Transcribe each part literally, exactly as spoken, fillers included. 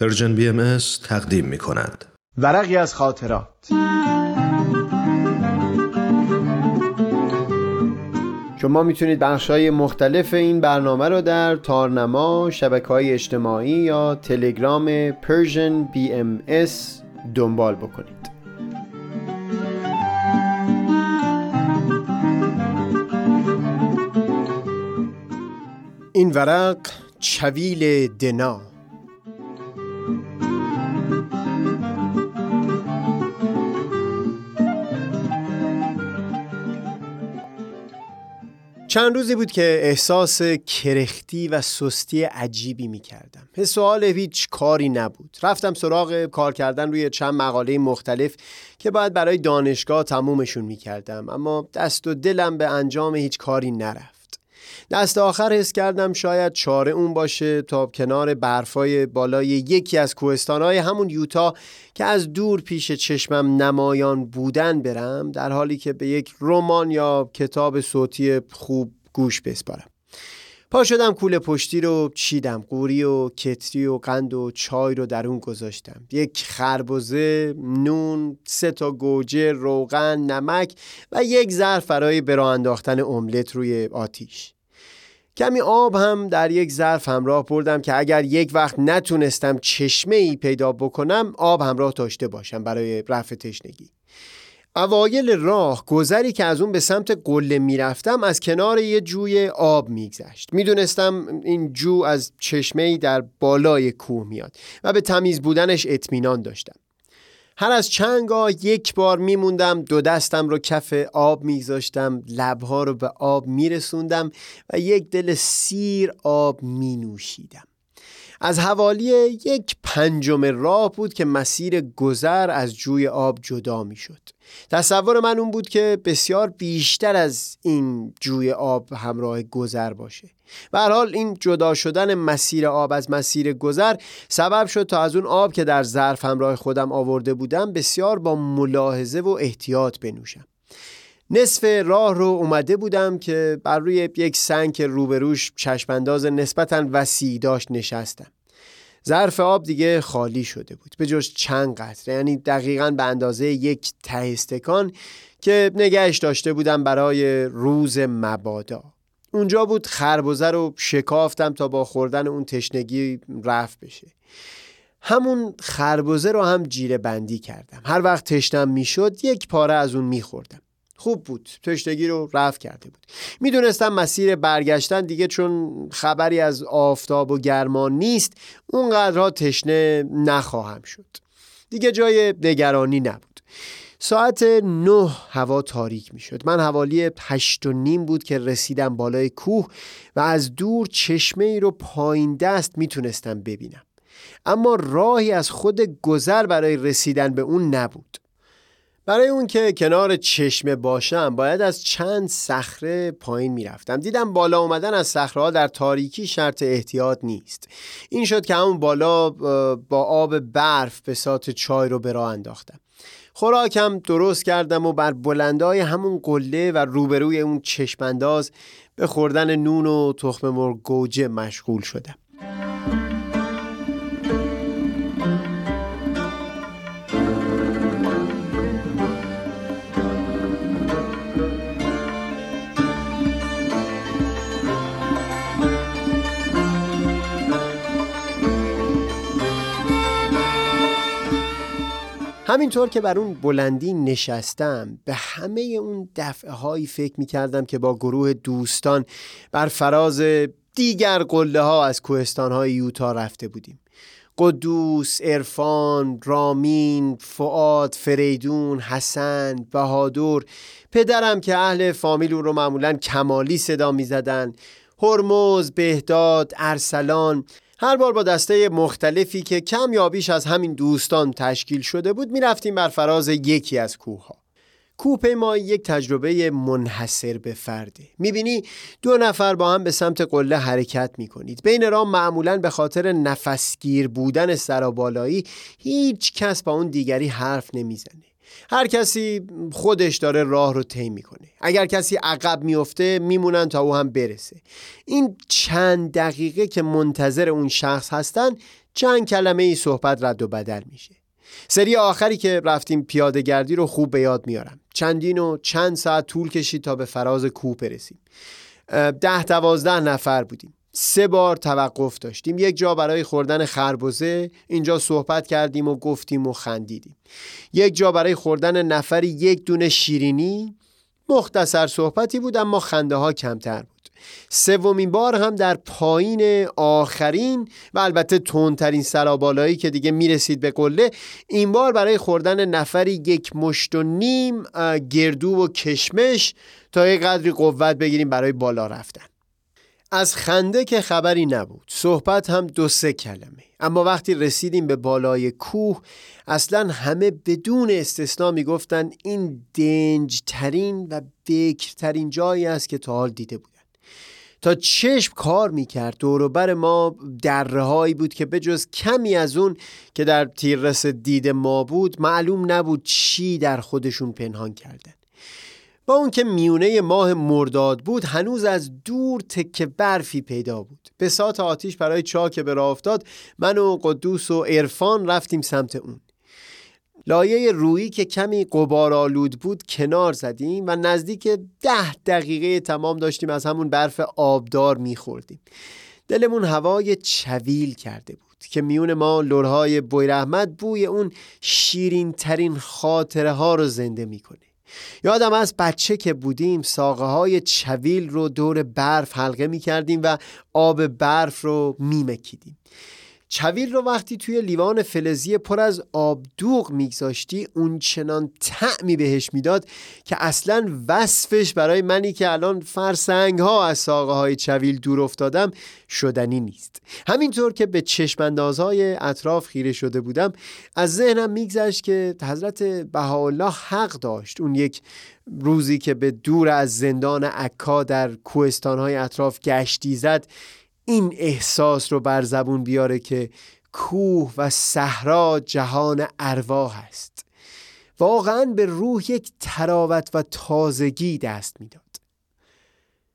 پرژن بی ام اس تقدیم می کند. ورقی از خاطرات. شما میتونید بخش‌های مختلف این برنامه رو در تارنما، شبکه‌های اجتماعی یا تلگرام Persian بی ام اس دنبال بکنید. این ورق چویل دنا. چند روزی بود که احساس کرختی و سستی عجیبی می کردم. حس و حال هیچ کاری نبود. رفتم سراغ کار کردن روی چند مقاله مختلف که باید برای دانشگاه تمومشون می کردم، اما دست و دلم به انجام هیچ کاری نرفت. دست آخر حس کردم شاید چاره اون باشه تا کنار برفای بالای یکی از کوهستانهای همون یوتا که از دور پیش چشمم نمایان بودن برم، در حالی که به یک رمان یا کتاب صوتی خوب گوش بسپارم. پا شدم، کوله پشتی رو چیدم، قوری و کتری و قند و چای رو در اون گذاشتم. یک خربوزه، نون، سه تا گوجه، روغن، نمک و یک ظرف برای به راه انداختن املت روی آتیش. کمی آب هم در یک ظرف همراه بردم که اگر یک وقت نتونستم چشمه ای پیدا بکنم، آب همراه داشته باشم برای رفع تشنگی. اوایل راه گذری که از اون به سمت قله میرفتم، از کنار یه جوی آب میگذشت. میدونستم این جو از چشمه‌ای در بالای کوه میاد و به تمیز بودنش اطمینان داشتم. هر از چند گاه یک بار میموندم، دو دستم رو کف آب میگذاشتم، لبها رو به آب میرسوندم و یک دل سیر آب مینوشیدم. از حوالی یک پنجم راه بود که مسیر گذر از جوی آب جدا میشد. تصور من اون بود که بسیار بیشتر از این جوی آب همراه گذر باشه. به هر حال این جدا شدن مسیر آب از مسیر گذر سبب شد تا از اون آب که در ظرف همراه خودم آورده بودم بسیار با ملاحظه و احتیاط بنوشم. نصف راه رو اومده بودم که بر روی یک سنگ که روبروش چشمانداز نسبتاً وسیع داشت نشستم. ظرف آب دیگه خالی شده بود، به جز چند قطره، یعنی دقیقاً به اندازه یک ته استکان که نگهش داشته بودم برای روز مبادا. اونجا بود خربزه رو شکافتم تا با خوردن اون تشنگی رفع بشه. همون خربزه رو هم جیره بندی کردم. هر وقت تشنم میشد یک پاره از اون میخوردم. خوب بود، تشنگی رو رفع کرده بود. میدونستم مسیر برگشتن دیگه چون خبری از آفتاب و گرما نیست، اونقدرها تشنه نخواهم شد. دیگه جای نگرانی نبود. ساعت نه هوا تاریک می شد. من حوالی هشت و نیم بود که رسیدم بالای کوه و از دور چشمه ای رو پایین دست می تونستم ببینم، اما راهی از خود گذر برای رسیدن به اون نبود. برای اون که کنار چشمه باشم باید از چند صخره پایین میرفتم. دیدم بالا اومدن از صخره‌ها در تاریکی شرط احتیاط نیست. این شد که همون بالا با آب برف بساط چای رو به راه انداختم. خوراکم درست کردم و بر بلندای همون قله و روبروی اون چشمانداز به خوردن نون و تخم مرغ گوجه مشغول شدم. همینطور که بر اون بلندی نشستم، به همه اون دفعه هایی فکر می کردم که با گروه دوستان بر فراز دیگر قله ها از کوهستان های یوتا رفته بودیم. قدوس، عرفان، رامین، فؤاد، فریدون، حسن، بهادور، پدرم که اهل فامیل اون رو معمولاً کمالی صدا می زدن، هرموز، بهداد، ارسلان، هر بار با دسته مختلفی که کم یا بیش از همین دوستان تشکیل شده بود می رفتیم بر فراز یکی از کوه‌ها. کوهپیمایی یک تجربه منحصر به فرده. می بینی دو نفر با هم به سمت قله حرکت می کنید. بین راه معمولاً به خاطر نفسگیر بودن سرابالایی هیچ کس با اون دیگری حرف نمی زنه. هر کسی خودش داره راه رو طی میکنه. اگر کسی عقب میفته میمونن تا او هم برسه. این چند دقیقه که منتظر اون شخص هستن چند کلمه ای صحبت رد و بدل میشه. سری آخری که رفتیم پیاده گردی رو خوب به یاد میارم. چندین و چند ساعت طول کشید تا به فراز کوه برسیم. ده دوازده نفر بودیم. سه بار توقف داشتیم، یک جا برای خوردن خربزه، اینجا صحبت کردیم و گفتیم و خندیدیم، یک جا برای خوردن نفری یک دونه شیرینی. مختصر صحبتی بود اما خنده ها کمتر بود. سومین بار هم در پایین آخرین و البته تندترین سرابالایی که دیگه میرسید به قله، این بار برای خوردن نفری یک مشت و نیم گردو و کشمش تا یک قدری قوت بگیریم برای بالا رفتن. از خنده که خبری نبود، صحبت هم دو سه کلمه. اما وقتی رسیدیم به بالای کوه، اصلا همه بدون استثنا میگفتن این دنجترین و بکرترین جایی است که تا حال دیده بودن. تا چشم کار میکرد دور و بر ما دره‌هایی بود که بجز کمی از اون که در تیررس دید ما بود معلوم نبود چی در خودشون پنهان کردن. با اون که میونه ماه مرداد بود، هنوز از دور تکه برفی پیدا بود. به ساعت آتیش برای چا که به راه افتاد، من و قدوس و عرفان رفتیم سمت اون. لایه رویی که کمی غبارآلود بود کنار زدیم و نزدیک ده دقیقه تمام داشتیم از همون برف آبدار میخوردیم. دلمون هوای چویل کرده بود که میون ما لرهای بویرحمد بوی اون شیرین ترین خاطره ها رو زنده میکنه. یادم از بچه که بودیم ساقه های چویل رو دور برف حلقه می کردیم و آب برف رو می مکیدیم. چویل رو وقتی توی لیوان فلزی پر از آب دوغ می گذاشتی، اون چنان طعمی بهش می داد که اصلا وصفش برای منی که الان فرسنگ ها از ساقه های چویل دور افتادم شدنی نیست. همینطور که به چشماندازهای اطراف خیره شده بودم، از ذهنم می گذشت که حضرت بهاءالله حق داشت اون یک روزی که به دور از زندان عکا در کوهستانهای اطراف گشتی زد این احساس رو بر زبون بیاره که کوه و صحرا جهان ارواح است. واقعاً به روح یک تراوت و تازگی دست میداد.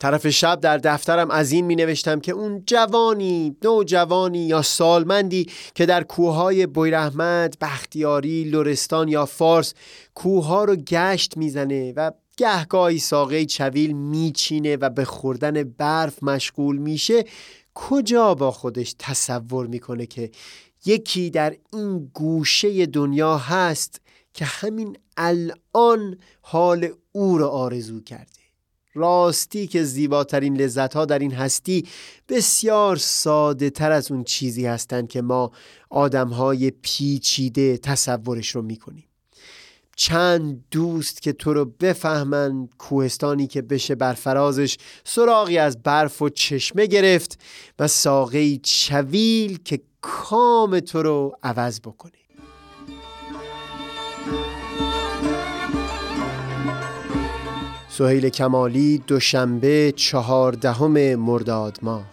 طرف شب در دفترم از این می نوشتم که اون جوانی، نوجوانی یا سالمندی که در کوههای بویرحمد، بختیاری، لرستان یا فارس کوهها رو گشت میزنه و گهگاهی ساقه چویل میچینه و به خوردن برف مشغول میشه، کجا با خودش تصور میکنه که یکی در این گوشه دنیا هست که همین الان حال او را آرزو کرده. راستی که زیباترین لذتها در این هستی بسیار ساده تر از اون چیزی هستند که ما آدمهای پیچیده تصورش رو میکنیم. چند دوست که تو رو بفهمن، کوهستانی که بشه بر فرازش سراغی از برف و چشمه گرفت و ساقه‌ای چویل که کام تو رو عوض بکنه. سهیل کمالی، دوشنبه چهاردهم مرداد ماه.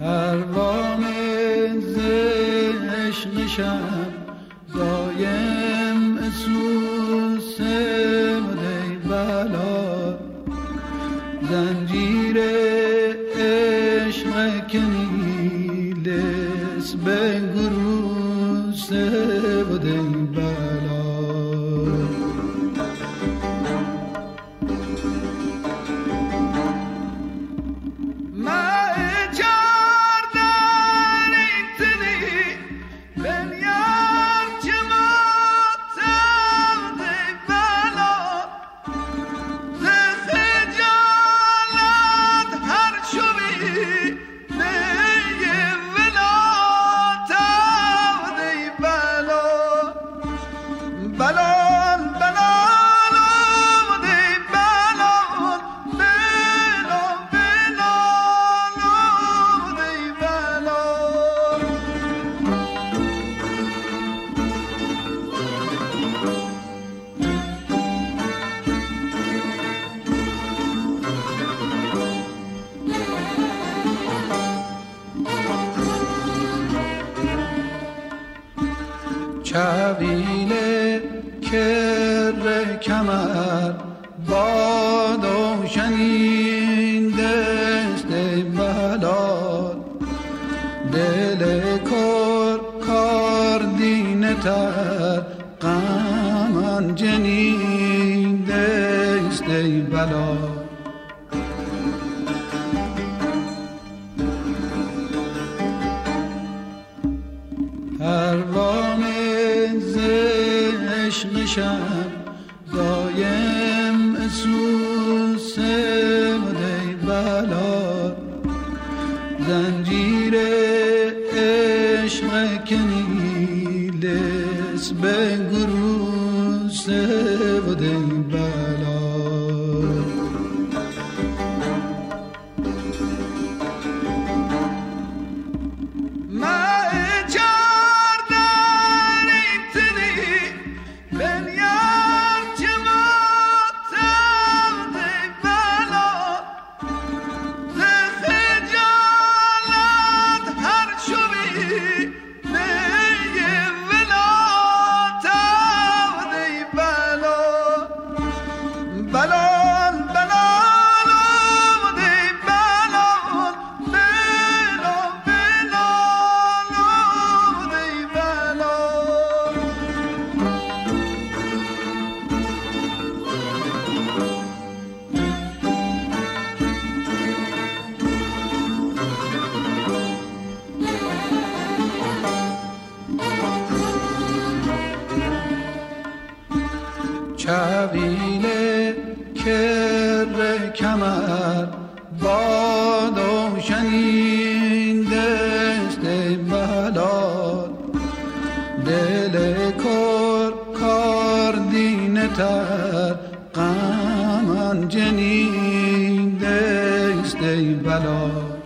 پروان عشق شب دایم اسوس دی بالا، زنجیر عشق کنی لس به گروس دی بالا. کر کمر با دوشنی تر قمان جنین دست ای بلا پروان ز عشق شب دایم سوس ای بلا زنجیر عشق کنیل به گروز و دی بلا قمان جنین دست ای بلا